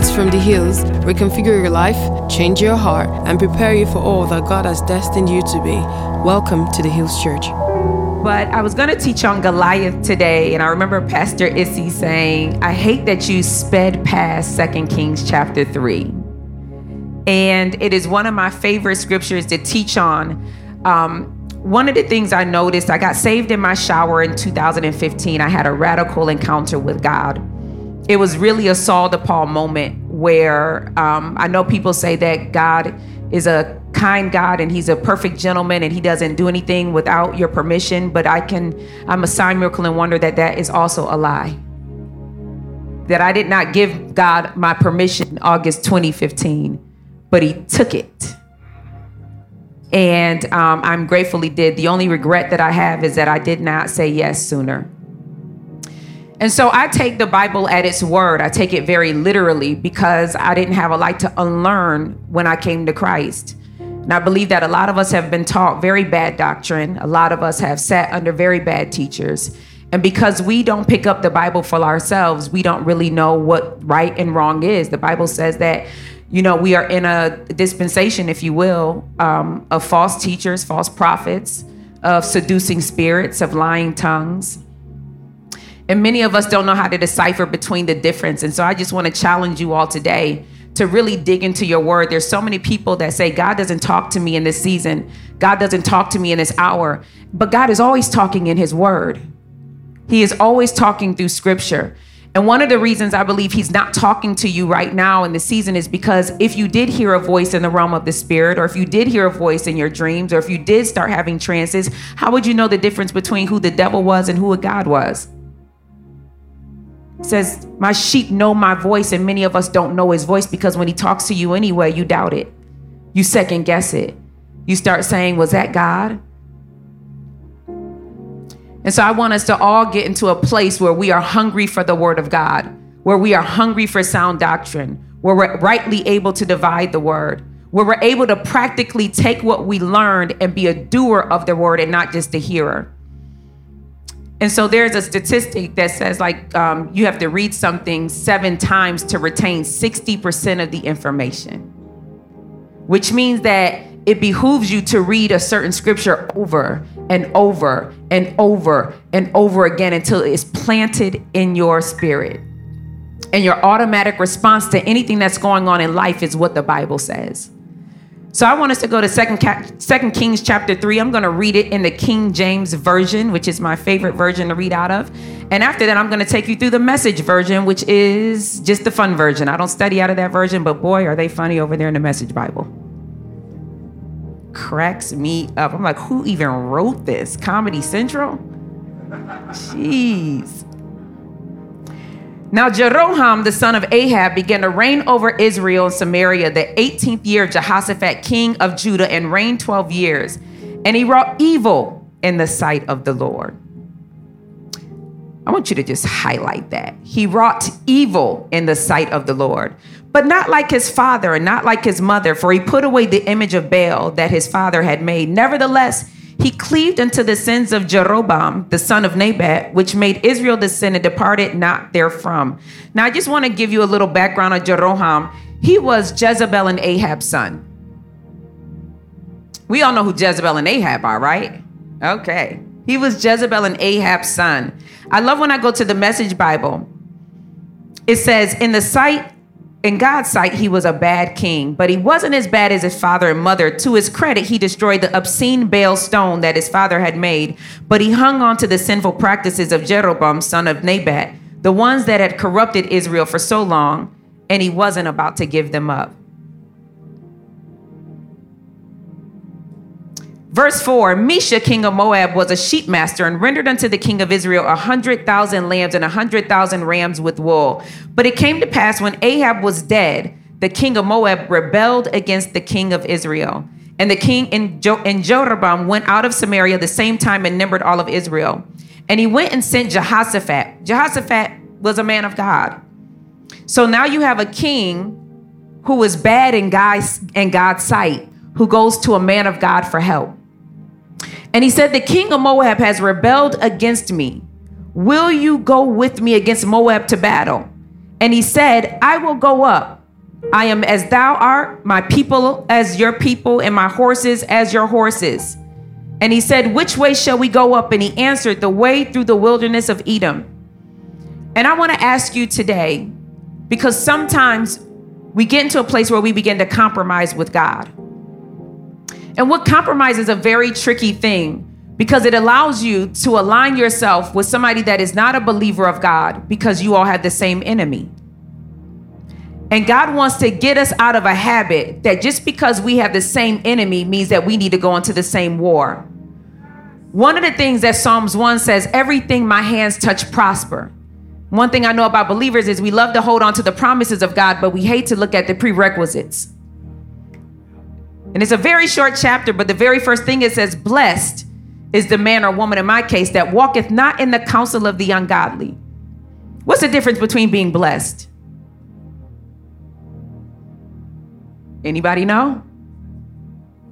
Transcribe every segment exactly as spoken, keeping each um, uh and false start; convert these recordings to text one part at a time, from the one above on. words from the hills reconfigure your life, change your heart, and prepare you for all that God has destined you to be. Welcome to the Hills Church. But I was going to teach on Goliath today, and I remember Pastor Issy saying, I hate that you sped past Second Kings chapter three. And it is one of my favorite scriptures to teach on. Um, One of the things I noticed, I got saved in my shower in two thousand fifteen. I had a radical encounter with God. It was really a Saul to Paul moment where um, I know people say that God is a kind God and he's a perfect gentleman and he doesn't do anything without your permission. But I can, I'm a sign, miracle, and wonder that that is also a lie. That I did not give God my permission in August twenty fifteen, but he took it. And um, I'm gratefully did. The only regret that I have is that I did not say yes sooner. And so I take the Bible at its word. I take it very literally because I didn't have a lot to unlearn when I came to Christ. And I believe that a lot of us have been taught very bad doctrine. A lot of us have sat under very bad teachers. And because we don't pick up the Bible for ourselves, we don't really know what right and wrong is. The Bible says that, you know, we are in a dispensation, if you will, um, of false teachers, false prophets, of seducing spirits, of lying tongues. And many of us don't know how to decipher between the difference. And so I just want to challenge you all today to really dig into your word. There's so many people that say, God doesn't talk to me in this season. God doesn't talk to me in this hour. But God is always talking in his word. He is always talking through scripture. And one of the reasons I believe he's not talking to you right now in the season is because if you did hear a voice in the realm of the spirit, or if you did hear a voice in your dreams, or if you did start having trances, how would you know the difference between who the devil was and who a God was? It says, my sheep know my voice, and many of us don't know his voice because when he talks to you anyway, you doubt it. You second guess it. You start saying, was that God? And so I want us to all get into a place where we are hungry for the word of God, where we are hungry for sound doctrine, where we're rightly able to divide the word, where we're able to practically take what we learned and be a doer of the word and not just a hearer. And so there's a statistic that says like um, you have to read something seven times to retain sixty percent of the information, which means that it behooves you to read a certain scripture over and over and over and over again until it's planted in your spirit. And your automatic response to anything that's going on in life is what the Bible says. So I want us to go to Second Kings chapter three. I'm going to read it in the King James Version, which is my favorite version to read out of. And after that, I'm going to take you through the Message Version, which is just the fun version. I don't study out of that version, but boy, are they funny over there in the Message Bible. Cracks me up. I'm like, who even wrote this? Comedy Central? Jeez. Now Jeroham, the son of Ahab, began to reign over Israel and Samaria the eighteenth year of Jehoshaphat, king of Judah, and reigned twelve years. And he wrought evil in the sight of the Lord. I want you to just highlight that. He wrought evil in the sight of the Lord, but not like his father and not like his mother, for he put away the image of Baal that his father had made. Nevertheless, he cleaved unto the sins of Jeroboam, the son of Nebat, which made Israel to sin and departed not therefrom. Now, I just want to give you a little background on Jeroham. He was Jezebel and Ahab's son. We all know who Jezebel and Ahab are, right? Okay. He was Jezebel and Ahab's son. I love when I go to the Message Bible. It says, in the sight, in God's sight, he was a bad king, but he wasn't as bad as his father and mother. To his credit, he destroyed the obscene Baal stone that his father had made, but he hung on to the sinful practices of Jeroboam, son of Nebat, the ones that had corrupted Israel for so long, and he wasn't about to give them up. Verse four, Mesha, king of Moab, was a sheep master and rendered unto the king of Israel a hundred thousand lambs and a hundred thousand rams with wool. But it came to pass when Ahab was dead, the king of Moab rebelled against the king of Israel. And the king and Jeroboam went out of Samaria the same time and numbered all of Israel. And he went and sent Jehoshaphat. Jehoshaphat was a man of God. So now you have a king who was bad in God's, in God's sight, who goes to a man of God for help. And he said, the king of Moab has rebelled against me. Will you go with me against Moab to battle? And he said, I will go up. I am as thou art, my people as your people, and my horses as your horses. And he said, which way shall we go up? And he answered, the way through the wilderness of Edom. And I want to ask you today, because sometimes we get into a place where we begin to compromise with God. And what compromise is a very tricky thing, because it allows you to align yourself with somebody that is not a believer of God, because you all have the same enemy. And God wants to get us out of a habit that just because we have the same enemy means that we need to go into the same war. One of the things that Psalms one says, everything my hands touch prosper. One thing I know about believers is we love to hold on to the promises of God, but we hate to look at the prerequisites. And it's a very short chapter, but the very first thing it says, blessed is the man or woman, in my case, that walketh not in the counsel of the ungodly. What's the difference between being blessed? Anybody know?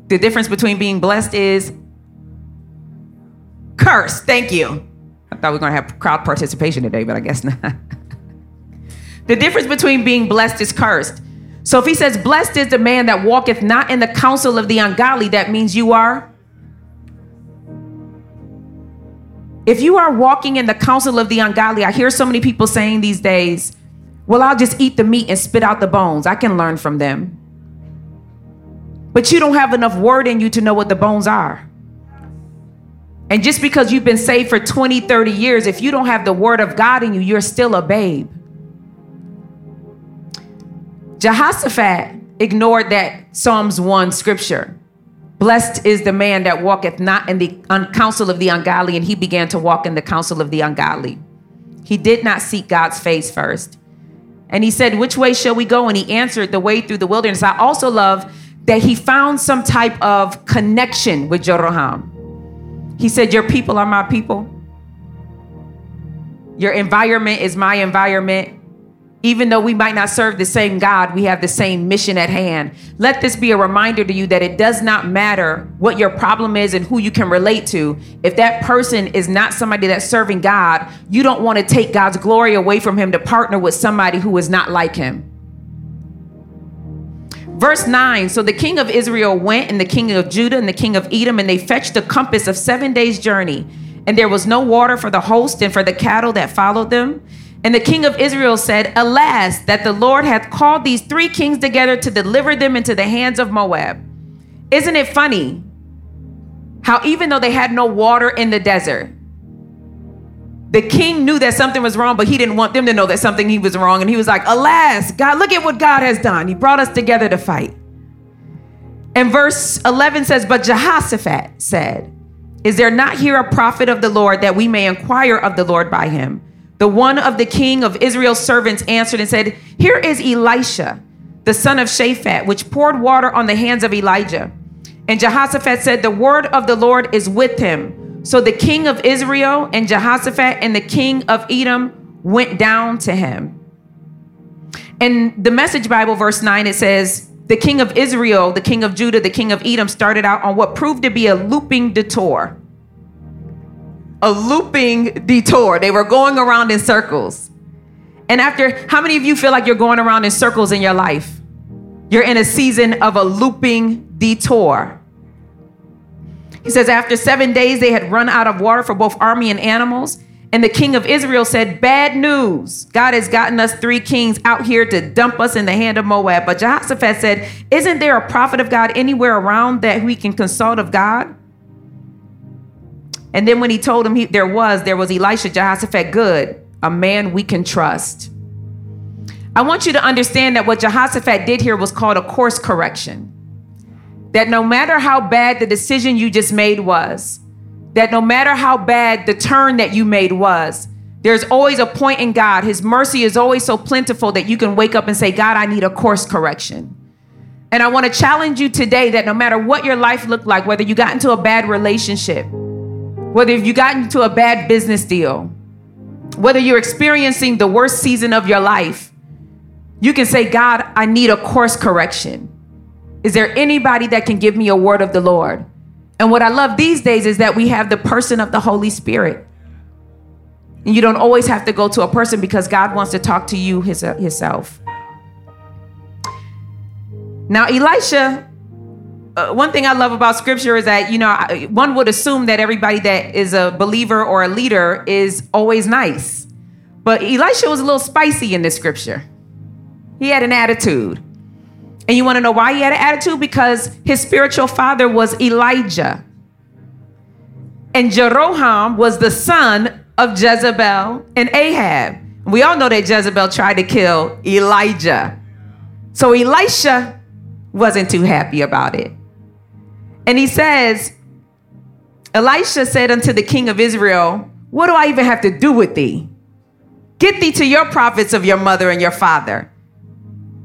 The difference between being blessed is cursed. Thank you. I thought we were going to have crowd participation today, but I guess not. The difference between being blessed is cursed. So if he says, blessed is the man that walketh not in the counsel of the ungodly, that means you are. If you are walking in the counsel of the ungodly, I hear so many people saying these days, well, I'll just eat the meat and spit out the bones. I can learn from them. But you don't have enough word in you to know what the bones are. And just because you've been saved for twenty, thirty years, if you don't have the word of God in you, you're still a babe. Jehoshaphat ignored that Psalms one scripture. Blessed is the man that walketh not in the counsel of the ungodly, and he began to walk in the counsel of the ungodly. He did not seek God's face first. And he said, which way shall we go? And he answered, the way through the wilderness. I also love that he found some type of connection with Jeroham. He said, your people are my people. Your environment is my environment. Even though we might not serve the same God, we have the same mission at hand. Let this be a reminder to you that it does not matter what your problem is and who you can relate to. If that person is not somebody that's serving God, you don't want to take God's glory away from him to partner with somebody who is not like him. Verse nine, so the king of Israel went, and the king of Judah and the king of Edom, and they fetched the compass of seven days' journey. And there was no water for the host and for the cattle that followed them. And the king of Israel said, alas, that the Lord hath called these three kings together to deliver them into the hands of Moab. Isn't it funny how even though they had no water in the desert, the king knew that something was wrong, but he didn't want them to know that something he was wrong. And he was like, alas, God, look at what God has done. He brought us together to fight. And verse eleven says, but Jehoshaphat said, is there not here a prophet of the Lord, that we may inquire of the Lord by him? The one of the king of Israel's servants answered and said, here is Elisha, the son of Shaphat, which poured water on the hands of Elijah. And Jehoshaphat said, the word of the Lord is with him. So the king of Israel and Jehoshaphat and the king of Edom went down to him. And the Message Bible, verse nine, it says, the king of Israel, the king of Judah, the king of Edom started out on what proved to be a looping detour. A looping detour. They were going around in circles. And after, how many of you feel like you're going around in circles in your life? You're in a season of a looping detour. He says, after seven days, they had run out of water for both army and animals. And the king of Israel said, bad news. God has gotten us three kings out here to dump us in the hand of Moab. But Jehoshaphat said, isn't there a prophet of God anywhere around that we can consult of God? And then when he told him he, there was, there was Elisha, Jehoshaphat, good, a man we can trust. I want you to understand that what Jehoshaphat did here was called a course correction. That no matter how bad the decision you just made was, that no matter how bad the turn that you made was, there's always a point in God. His mercy is always so plentiful that you can wake up and say, God, I need a course correction. And I want to challenge you today that no matter what your life looked like, whether you got into a bad relationship, whether you got into a bad business deal, whether you're experiencing the worst season of your life, you can say, God, I need a course correction. Is there anybody that can give me a word of the Lord? And what I love these days is that we have the person of the Holy Spirit. You don't always have to go to a person because God wants to talk to you his, uh, himself. Now, Elisha, uh, one thing I love about scripture is that, you know, I, one would assume that everybody that is a believer or a leader is always nice. But Elisha was a little spicy in this scripture. He had an attitude. And you want to know why he had an attitude? Because his spiritual father was Elijah. And Jeroham was the son of Jezebel and Ahab. We all know that Jezebel tried to kill Elijah. So Elisha wasn't too happy about it. And he says, Elisha said unto the king of Israel, what do I even have to do with thee? Get thee to your prophets of your mother and your father.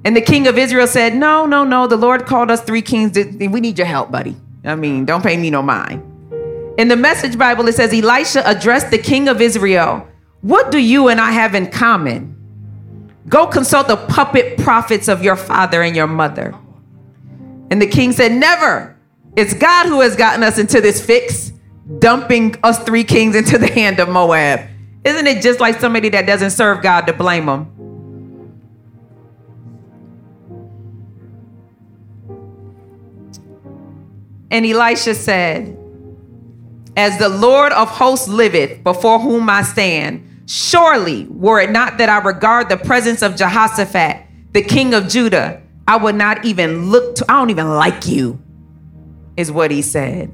And the king of Israel said, no, no, no. The Lord called us three kings. We need your help, buddy. I mean, don't pay me no mind. In the Message Bible, it says, Elisha addressed the king of Israel. What do you and I have in common? Go consult the puppet prophets of your father and your mother. And the king said, never. It's God who has gotten us into this fix, dumping us three kings into the hand of Moab. Isn't it just like somebody that doesn't serve God to blame them? And Elisha said, as the Lord of hosts liveth, before whom I stand, surely were it not that I regard the presence of Jehoshaphat, the king of Judah, I would not even look to, I don't even like you, is what he said.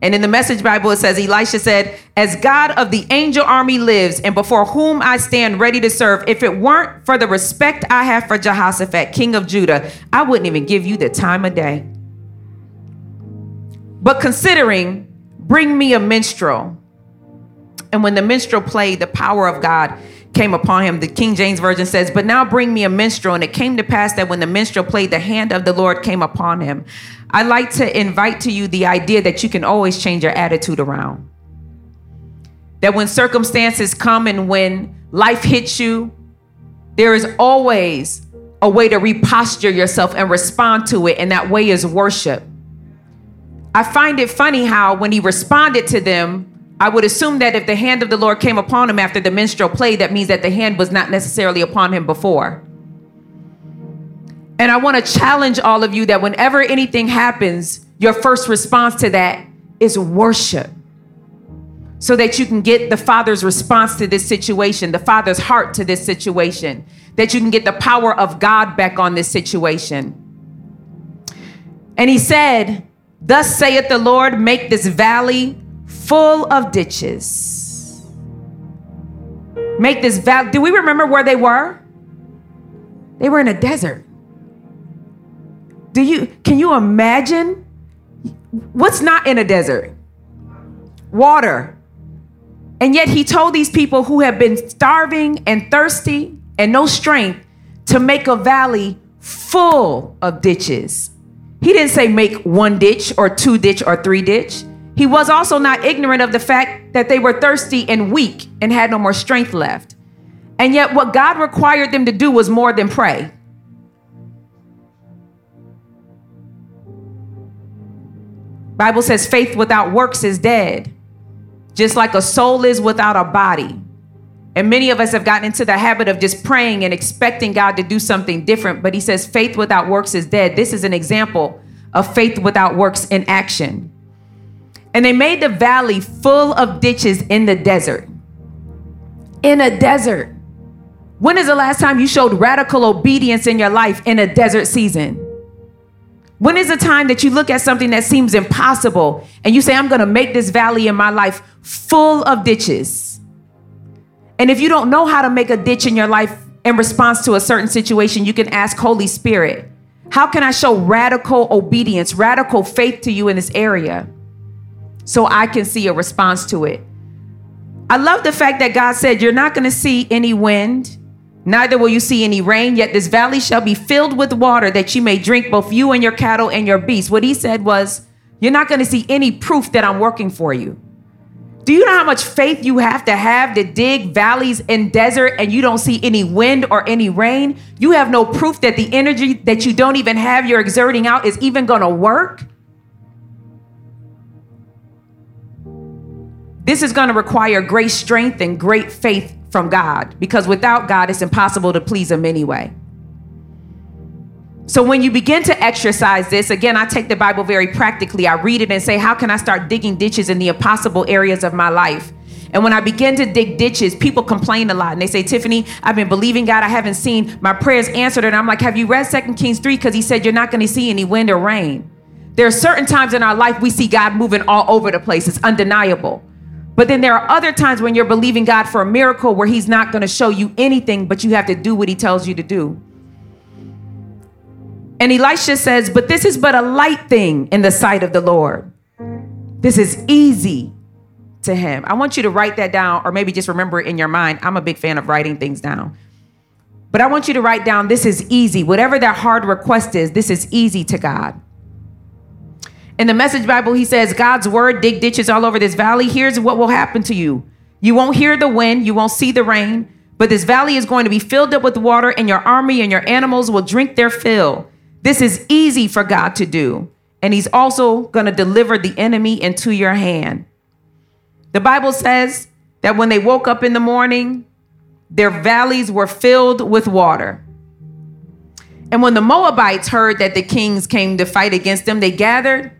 And in the Message Bible, it says, Elisha said, as God of the angel army lives, and before whom I stand ready to serve, if it weren't for the respect I have for Jehoshaphat, king of Judah, I wouldn't even give you the time of day. But considering, bring me a minstrel. And when the minstrel played, the power of God came upon him. The King James Version says, but now bring me a minstrel. And it came to pass that when the minstrel played, the hand of the Lord came upon him. I'd like to invite to you the idea that you can always change your attitude around. That when circumstances come and when life hits you, there is always a way to reposture yourself and respond to it. And that way is worship. I find it funny how when he responded to them, I would assume that if the hand of the Lord came upon him after the minstrel played, that means that the hand was not necessarily upon him before. And I want to challenge all of you that whenever anything happens, your first response to that is worship, so that you can get the Father's response to this situation, the Father's heart to this situation, that you can get the power of God back on this situation. And he said, thus saith the Lord, make this valley full of ditches. Make this valley. Do we remember where they were? They were in a desert. Do you, can you imagine what's not in a desert? Water. And yet he told these people who have been starving and thirsty and no strength to make a valley full of ditches. He didn't say make one ditch or two ditch or three ditch. He was also not ignorant of the fact that they were thirsty and weak and had no more strength left. And yet what God required them to do was more than pray. Bible says faith without works is dead, just like a soul is without a body. And many of us have gotten into the habit of just praying and expecting God to do something different. But he says faith without works is dead. This is an example of faith without works in action. And they made the valley full of ditches in the desert. In a desert. When is the last time you showed radical obedience in your life in a desert season? When is the time that you look at something that seems impossible and you say, I'm going to make this valley in my life full of ditches? And if you don't know how to make a ditch in your life in response to a certain situation, you can ask Holy Spirit, how can I show radical obedience, radical faith to you in this area so I can see a response to it? I love the fact that God said, you're not going to see any wind, neither will you see any rain, yet this valley shall be filled with water that you may drink, both you and your cattle and your beasts. What he said was, you're not going to see any proof that I'm working for you. Do you know how much faith you have to have to dig valleys and desert and you don't see any wind or any rain? You have no proof that the energy that you don't even have you're exerting out is even going to work? This is going to require great strength and great faith from God, because without God, it's impossible to please him anyway. So when you begin to exercise this, again, I take the Bible very practically. I read it and say, how can I start digging ditches in the impossible areas of my life? And when I begin to dig ditches, people complain a lot. And they say, Tiffany, I've been believing God. I haven't seen my prayers answered. And I'm like, have you read Second Kings three? Because he said, you're not going to see any wind or rain. There are certain times in our life we see God moving all over the place. It's undeniable. But then there are other times when you're believing God for a miracle where he's not going to show you anything, but you have to do what he tells you to do. And Elisha says, but this is but a light thing in the sight of the Lord. This is easy to him. I want you to write that down, or maybe just remember it in your mind. I'm a big fan of writing things down. But I want you to write down, this is easy. Whatever that hard request is, this is easy to God. In the Message Bible, he says, God's word, dig ditches all over this valley. Here's what will happen to you. You won't hear the wind. You won't see the rain. But this valley is going to be filled up with water, and your army and your animals will drink their fill. This is easy for God to do. And he's also going to deliver the enemy into your hand. The Bible says that when they woke up in the morning, their valleys were filled with water. And when the Moabites heard that the kings came to fight against them, they gathered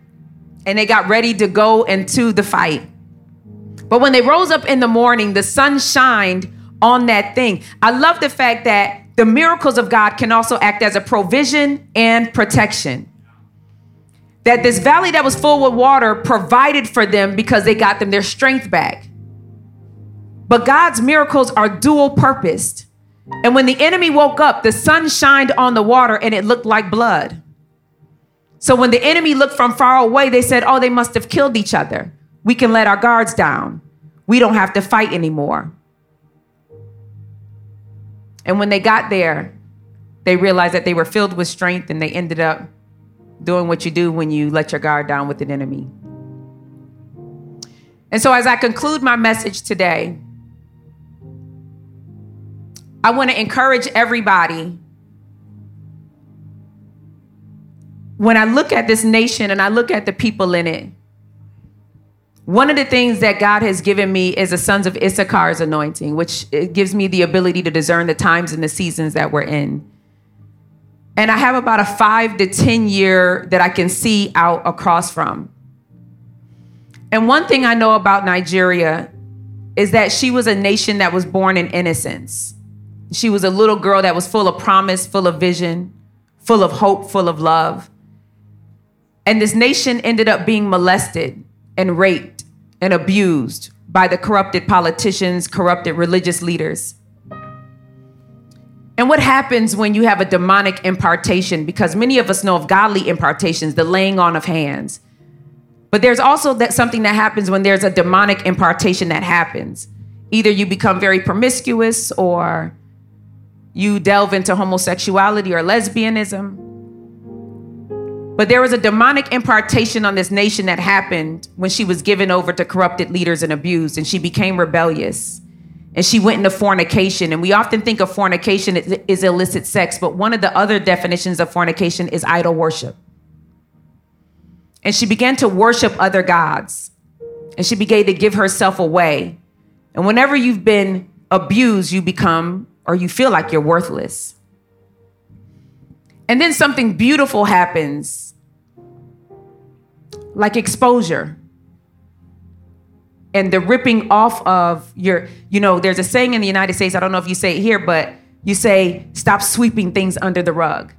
and they got ready to go into the fight. But when they rose up in the morning, the sun shined on that thing. I love the fact that the miracles of God can also act as a provision and protection. That this valley that was full with water provided for them because they got them their strength back. But God's miracles are dual purposed. And when the enemy woke up, the sun shined on the water and it looked like blood. So when the enemy looked from far away, they said, oh, they must have killed each other. We can let our guards down. We don't have to fight anymore. And when they got there, they realized that they were filled with strength, and they ended up doing what you do when you let your guard down with an enemy. And so as I conclude my message today, I want to encourage everybody. When I look at this nation and I look at the people in it, one of the things that God has given me is the sons of Issachar's anointing, which it gives me the ability to discern the times and the seasons that we're in. And I have about a five to ten year that I can see out across from. And one thing I know about Nigeria is that she was a nation that was born in innocence. She was a little girl that was full of promise, full of vision, full of hope, full of love. And this nation ended up being molested and raped and abused by the corrupted politicians, corrupted religious leaders. And what happens when you have a demonic impartation? Because many of us know of godly impartations, the laying on of hands. But there's also that something that happens when there's a demonic impartation that happens. Either you become very promiscuous, or you delve into homosexuality or lesbianism. But there was a demonic impartation on this nation that happened when she was given over to corrupted leaders and abused, and she became rebellious, and she went into fornication. And we often think of fornication as illicit sex, but one of the other definitions of fornication is idol worship. And she began to worship other gods, and she began to give herself away. And whenever you've been abused, you become, or you feel like you're worthless. And then something beautiful happens, like exposure and the ripping off of your, you know, there's a saying in the United States, I don't know if you say it here, but you say, stop sweeping things under the rug.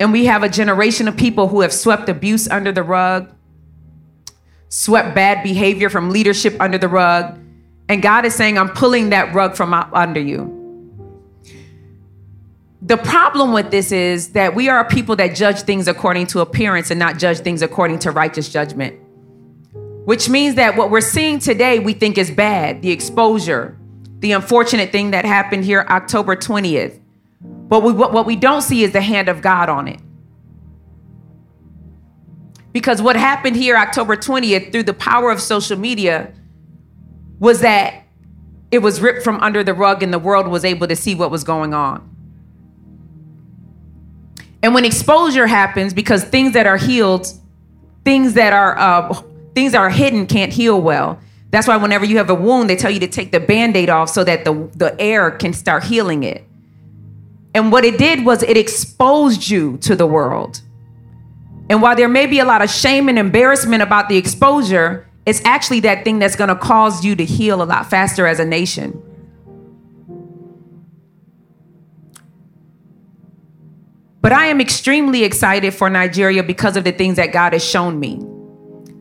And we have a generation of people who have swept abuse under the rug, swept bad behavior from leadership under the rug. And God is saying, I'm pulling that rug from out under you. The problem with this is that we are a people that judge things according to appearance and not judge things according to righteous judgment, which means that what we're seeing today we think is bad, the exposure, the unfortunate thing that happened here October twentieth. But we, what, what we don't see is the hand of God on it. Because what happened here October twentieth through the power of social media was that it was ripped from under the rug and the world was able to see what was going on. And when exposure happens, because things that are healed, things that are uh, Things that are hidden can't heal well. That's why whenever you have a wound, they tell you to take the Band-Aid off so that the, the air can start healing it. And what it did was it exposed you to the world. And while there may be a lot of shame and embarrassment about the exposure, it's actually that thing that's going to cause you to heal a lot faster as a nation. But I am extremely excited for Nigeria because of the things that God has shown me.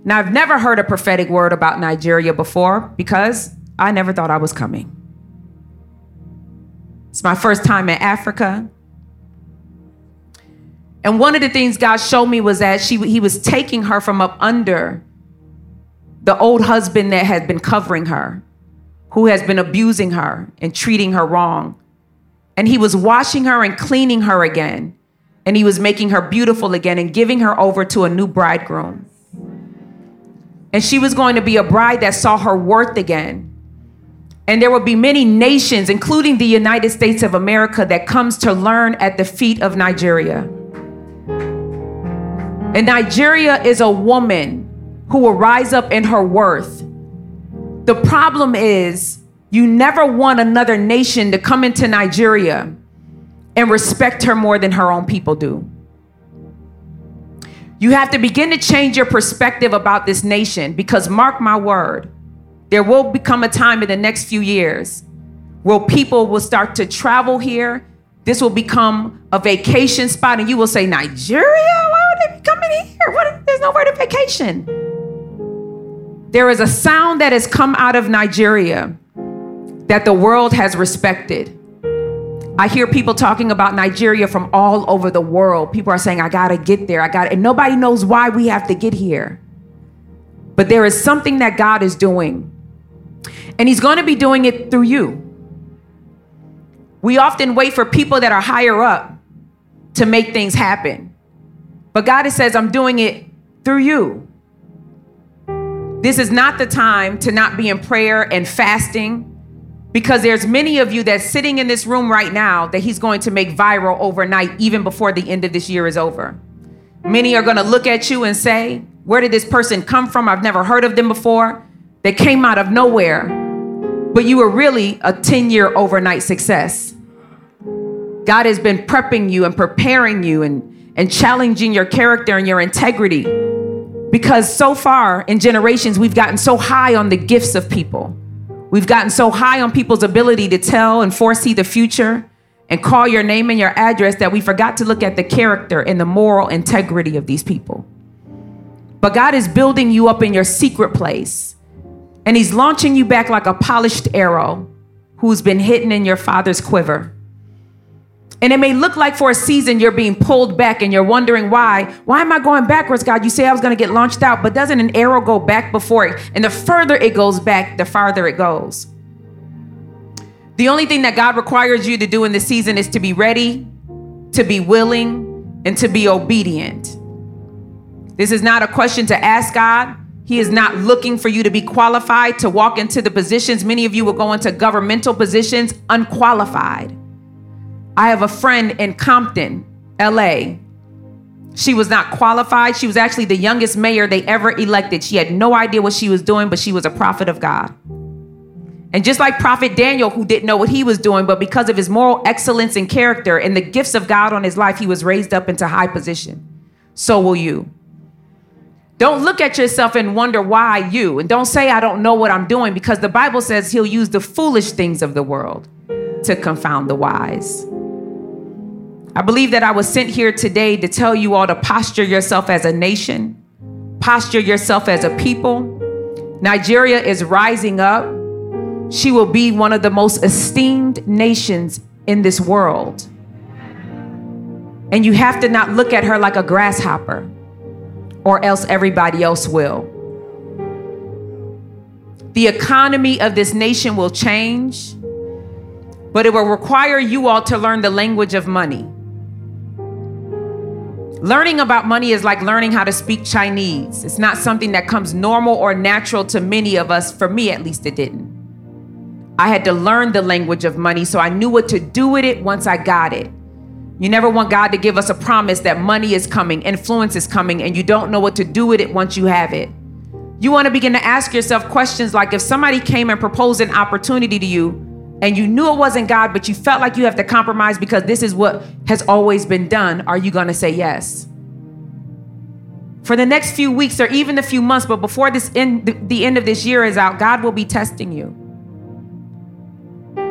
Now, I've never heard a prophetic word about Nigeria before because I never thought I was coming. It's my first time in Africa. And one of the things God showed me was that she, he was taking her from up under the old husband that had been covering her, who has been abusing her and treating her wrong. And he was washing her and cleaning her again. And he was making her beautiful again and giving her over to a new bridegroom. And she was going to be a bride that saw her worth again. And there will be many nations, including the United States of America, that comes to learn at the feet of Nigeria. And Nigeria is a woman who will rise up in her worth. The problem is, you never want another nation to come into Nigeria and respect her more than her own people do. You have to begin to change your perspective about this nation, because mark my word, there will become a time in the next few years where people will start to travel here. This will become a vacation spot, and you will say, Nigeria? Here. What? There's nowhere to vacation. There is a sound that has come out of Nigeria that the world has respected. I hear people talking about Nigeria from all over the world. People are saying, I gotta get there. I gotta, and nobody knows why we have to get here. But there is something that God is doing, and He's going to be doing it through you. We often wait for people that are higher up to make things happen. But God says, I'm doing it through you. This is not the time to not be in prayer and fasting, because there's many of you that's sitting in this room right now that He's going to make viral overnight, even before the end of this year is over. Many are going to look at you and say, where did this person come from? I've never heard of them before. They came out of nowhere, but you were really a ten-year overnight success. God has been prepping you and preparing you and and challenging your character and your integrity. Because so far in generations, we've gotten so high on the gifts of people. We've gotten so high on people's ability to tell and foresee the future and call your name and your address that we forgot to look at the character and the moral integrity of these people. But God is building you up in your secret place, and He's launching you back like a polished arrow who's been hidden in your father's quiver. And it may look like for a season you're being pulled back and you're wondering why. Why am I going backwards, God? You say I was going to get launched out, but doesn't an arrow go back before it? And the further it goes back, the farther it goes. The only thing that God requires you to do in this season is to be ready, to be willing, and to be obedient. This is not a question to ask God. He is not looking for you to be qualified to walk into the positions. Many of you will go into governmental positions unqualified. I have a friend in Compton, L A. She was not qualified. She was actually the youngest mayor they ever elected. She had no idea what she was doing, but she was a prophet of God. And just like Prophet Daniel, who didn't know what he was doing, but because of his moral excellence and character and the gifts of God on his life, he was raised up into high position. So will you. Don't look at yourself and wonder why you, and don't say, I don't know what I'm doing, because the Bible says He'll use the foolish things of the world to confound the wise. I believe that I was sent here today to tell you all to posture yourself as a nation, posture yourself as a people. Nigeria is rising up. She will be one of the most esteemed nations in this world. And you have to not look at her like a grasshopper, or else everybody else will. The economy of this nation will change, but it will require you all to learn the language of money. Learning about money is like learning how to speak Chinese. It's not something that comes normal or natural to many of us. For me, at least, it didn't. I had to learn the language of money, so I knew what to do with it once I got it. You never want God to give us a promise that money is coming, influence is coming, and you don't know what to do with it once you have it. You want to begin to ask yourself questions like, if somebody came and proposed an opportunity to you and you knew it wasn't God, but you felt like you have to compromise because this is what has always been done, are you going to say yes? For the next few weeks or even the few months, but before this end, the, the end of this year is out, God will be testing you.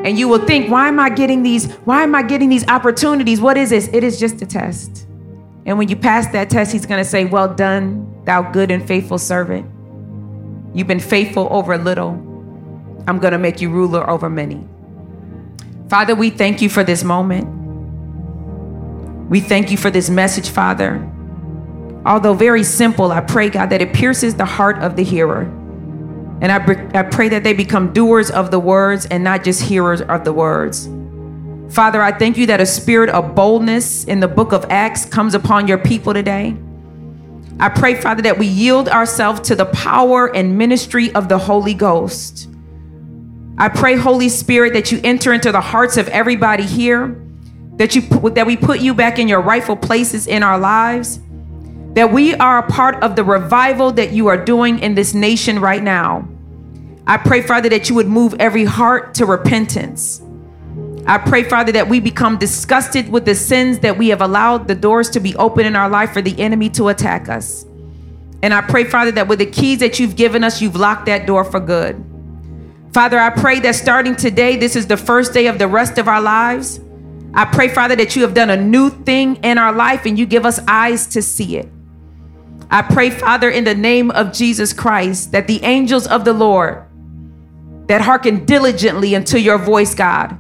And you will think, why am I getting these? Why am I getting these opportunities? What is this? It is just a test. And when you pass that test, he's going to say, well done, thou good and faithful servant. You've been faithful over little. I'm going to make you ruler over many. Father, we thank you for this moment. We thank you for this message, Father. Although very simple, I pray, God, that it pierces the heart of the hearer. And I, I pray that they become doers of the words and not just hearers of the words. Father, I thank you that a spirit of boldness in the book of Acts comes upon your people today. I pray, Father, that we yield ourselves to the power and ministry of the Holy Ghost. I pray, Holy Spirit, that you enter into the hearts of everybody here, that you that we put you back in your rightful places in our lives, that we are a part of the revival that you are doing in this nation right now. I pray, Father, that you would move every heart to repentance. I pray, Father, that we become disgusted with the sins that we have allowed the doors to be open in our life for the enemy to attack us. And I pray, Father, that with the keys that you've given us, you've locked that door for good. Father, I pray that starting today, this is the first day of the rest of our lives. I pray, Father, that you have done a new thing in our life and you give us eyes to see it. I pray, Father, in the name of Jesus Christ, that the angels of the Lord that hearken diligently unto your voice, God,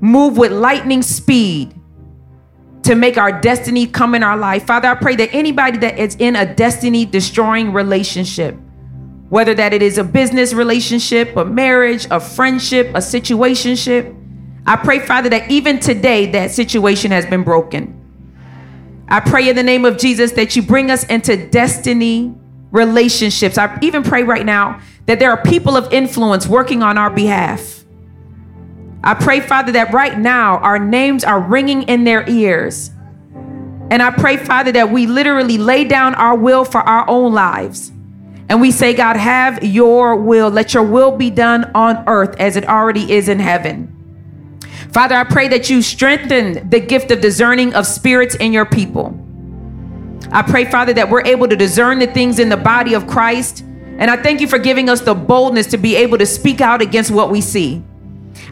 move with lightning speed to make our destiny come in our life. Father, I pray that anybody that is in a destiny destroying relationship, whether that it is a business relationship, a marriage, a friendship, a situationship, I pray, Father, that even today that situation has been broken. I pray in the name of Jesus that you bring us into destiny relationships. I even pray right now that there are people of influence working on our behalf. I pray, Father, that right now our names are ringing in their ears. And I pray, Father, that we literally lay down our will for our own lives. And we say, God, have your will. Let your will be done on earth as it already is in heaven. Father, I pray that you strengthen the gift of discerning of spirits in your people. I pray, Father, that we're able to discern the things in the body of Christ. And I thank you for giving us the boldness to be able to speak out against what we see.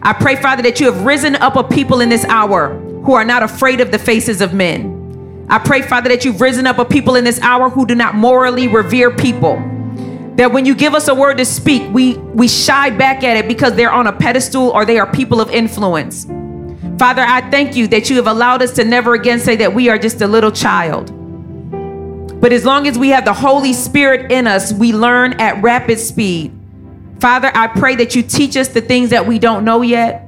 I pray, Father, that you have risen up a people in this hour who are not afraid of the faces of men. I pray, Father, that you've risen up a people in this hour who do not morally revere people. That when you give us a word to speak, we, we shy back at it because they're on a pedestal or they are people of influence. Father, I thank you that you have allowed us to never again say that we are just a little child. But as long as we have the Holy Spirit in us, we learn at rapid speed. Father, I pray that you teach us the things that we don't know yet.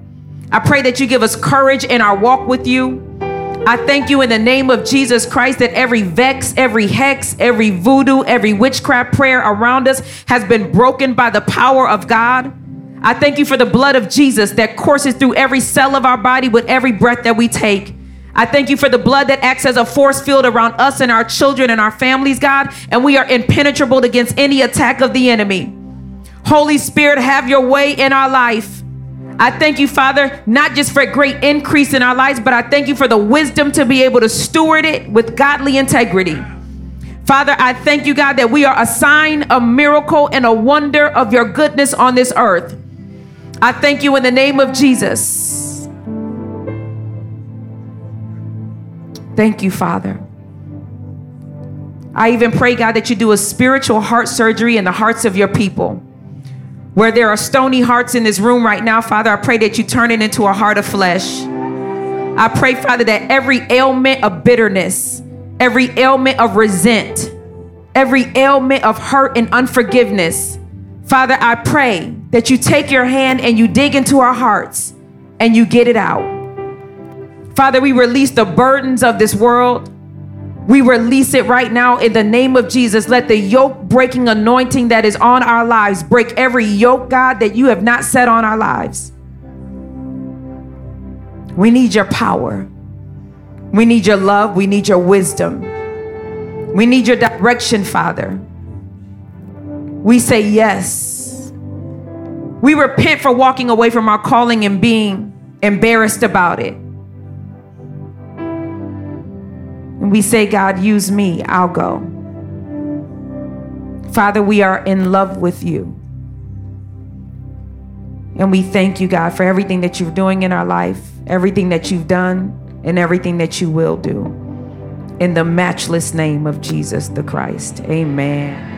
I pray that you give us courage in our walk with you. I thank you in the name of Jesus Christ that every vex, every hex, every voodoo, every witchcraft prayer around us has been broken by the power of God. I thank you for the blood of Jesus that courses through every cell of our body with every breath that we take. I thank you for the blood that acts as a force field around us and our children and our families, God, and we are impenetrable against any attack of the enemy. Holy Spirit, have your way in our life. I thank you, Father, not just for a great increase in our lives, but I thank you for the wisdom to be able to steward it with godly integrity. Father, I thank you, God, that we are a sign, a miracle, and a wonder of your goodness on this earth. I thank you in the name of Jesus. Thank you, Father. I even pray, God, that you do a spiritual heart surgery in the hearts of your people. Where there are stony hearts in this room right now, Father, I pray that you turn it into a heart of flesh. I pray, Father, that every ailment of bitterness, every ailment of resent, every ailment of hurt and unforgiveness, Father, I pray that you take your hand and you dig into our hearts and you get it out. Father, we release the burdens of this world. We release it right now in the name of Jesus. Let the yoke breaking anointing that is on our lives break every yoke, God, that you have not set on our lives. We need your power. We need your love. We need your wisdom. We need your direction, Father. We say yes. We repent for walking away from our calling and being embarrassed about it. And we say, God, use me. I'll go. Father, we are in love with you. And we thank you, God, for everything that you're doing in our life, everything that you've done, and everything that you will do. In the matchless name of Jesus the Christ. Amen.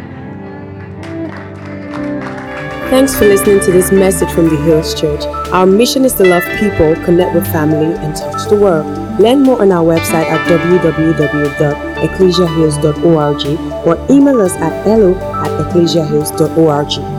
Thanks for listening to this message from the Hills Church. Our mission is to love people, connect with family, and touch the world. Learn more on our website at w w w dot ecclesia hills dot org or email us at hello at ecclesia hills dot org.